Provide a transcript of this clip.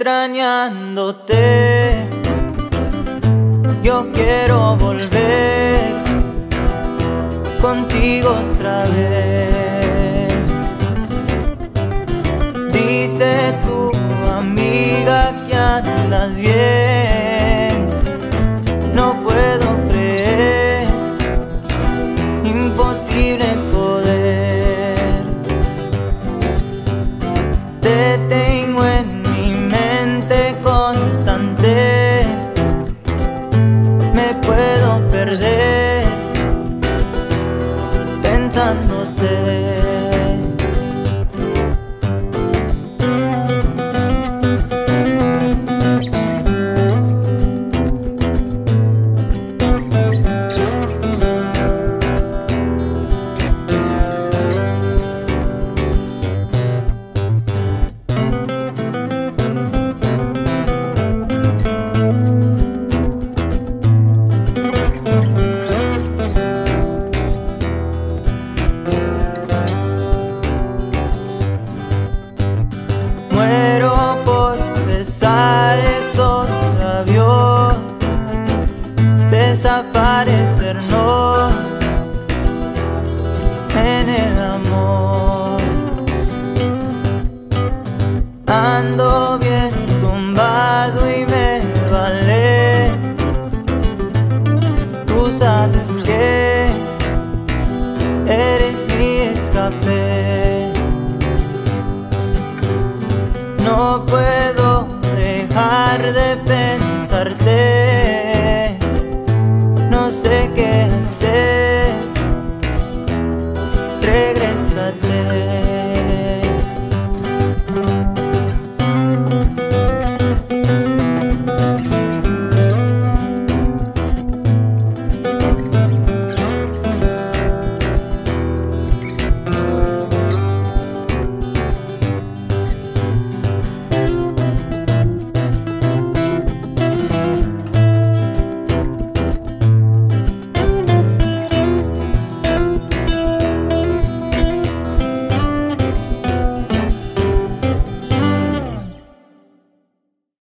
extrañándote. Yo quiero volver contigo otra vez. Dice tu amiga que andas bien. No puedo creer, imposible poder. Te tengo en mi mente constante. Me puedo perder pensándote. Desaparecer.